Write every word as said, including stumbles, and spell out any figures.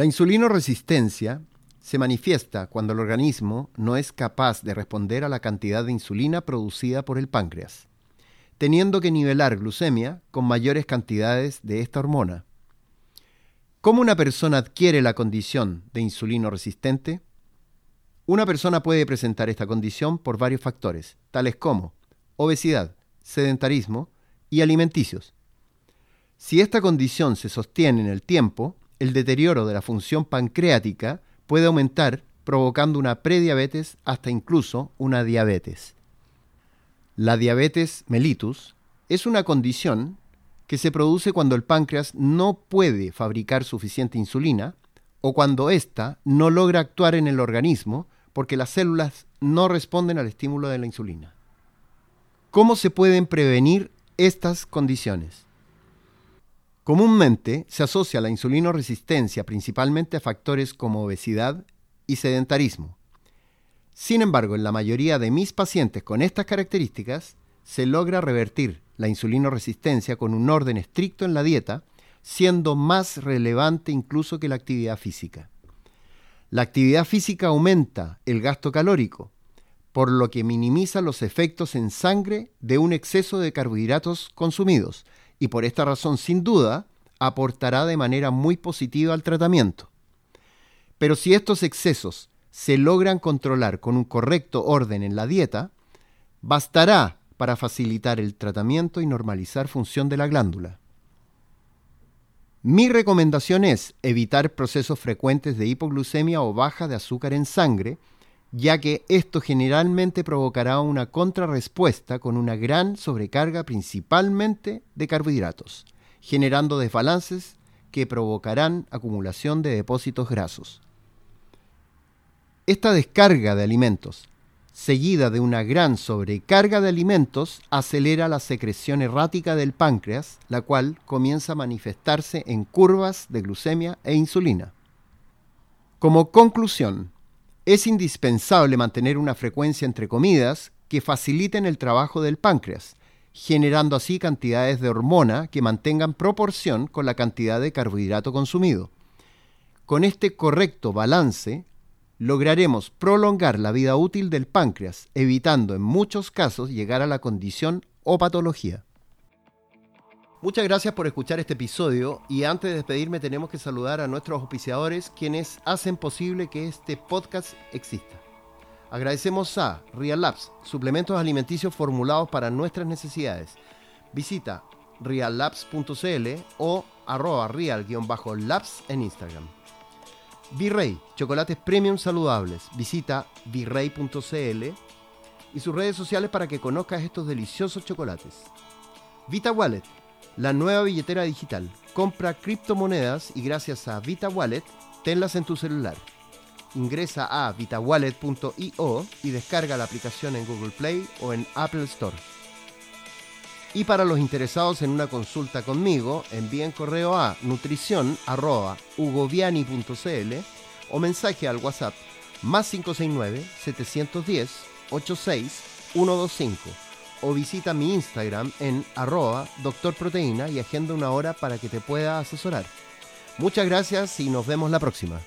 La insulinoresistencia se manifiesta cuando el organismo no es capaz de responder a la cantidad de insulina producida por el páncreas, teniendo que nivelar glucemia con mayores cantidades de esta hormona. ¿Cómo una persona adquiere la condición de insulinoresistente? Una persona puede presentar esta condición por varios factores, tales como obesidad, sedentarismo y alimenticios. Si esta condición se sostiene en el tiempo, el deterioro de la función pancreática puede aumentar, provocando una prediabetes hasta incluso una diabetes. La diabetes mellitus es una condición que se produce cuando el páncreas no puede fabricar suficiente insulina o cuando ésta no logra actuar en el organismo porque las células no responden al estímulo de la insulina. ¿Cómo se pueden prevenir estas condiciones? Comúnmente se asocia la insulinoresistencia principalmente a factores como obesidad y sedentarismo. Sin embargo, en la mayoría de mis pacientes con estas características se logra revertir la insulinoresistencia con un orden estricto en la dieta, siendo más relevante incluso que la actividad física. La actividad física aumenta el gasto calórico, por lo que minimiza los efectos en sangre de un exceso de carbohidratos consumidos, y por esta razón, sin duda, aportará de manera muy positiva al tratamiento. Pero si estos excesos se logran controlar con un correcto orden en la dieta, bastará para facilitar el tratamiento y normalizar función de la glándula. Mi recomendación es evitar procesos frecuentes de hipoglucemia o baja de azúcar en sangre, ya que esto generalmente provocará una contrarrespuesta con una gran sobrecarga principalmente de carbohidratos, generando desbalances que provocarán acumulación de depósitos grasos. Esta descarga de alimentos seguida de una gran sobrecarga de alimentos, acelera la secreción errática del páncreas, la cual comienza a manifestarse en curvas de glucemia e insulina. Como conclusión, es indispensable mantener una frecuencia entre comidas que faciliten el trabajo del páncreas, generando así cantidades de hormona que mantengan proporción con la cantidad de carbohidrato consumido. Con este correcto balance, lograremos prolongar la vida útil del páncreas, evitando en muchos casos llegar a la condición o patología. Muchas gracias por escuchar este episodio y antes de despedirme tenemos que saludar a nuestros auspiciadores quienes hacen posible que este podcast exista. Agradecemos a Real Labs, suplementos alimenticios formulados para nuestras necesidades. Visita real labs punto c l o arroba real-labs en Instagram. Virrey, chocolates premium saludables. Visita virrey punto c l y sus redes sociales para que conozcas estos deliciosos chocolates. Vita Wallet, la nueva billetera digital. Compra criptomonedas y gracias a Vita Wallet, tenlas en tu celular. Ingresa a vita wallet punto i o y descarga la aplicación en Google Play o en Apple Store. Y para los interesados en una consulta conmigo, envíen correo a nutrición arroba hugoviani punto c l o mensaje al WhatsApp más cinco seis nueve, siete uno cero, ocho seis uno dos cinco o visita mi Instagram en arroba doctorproteína y agenda una hora para que te pueda asesorar. Muchas gracias y nos vemos la próxima.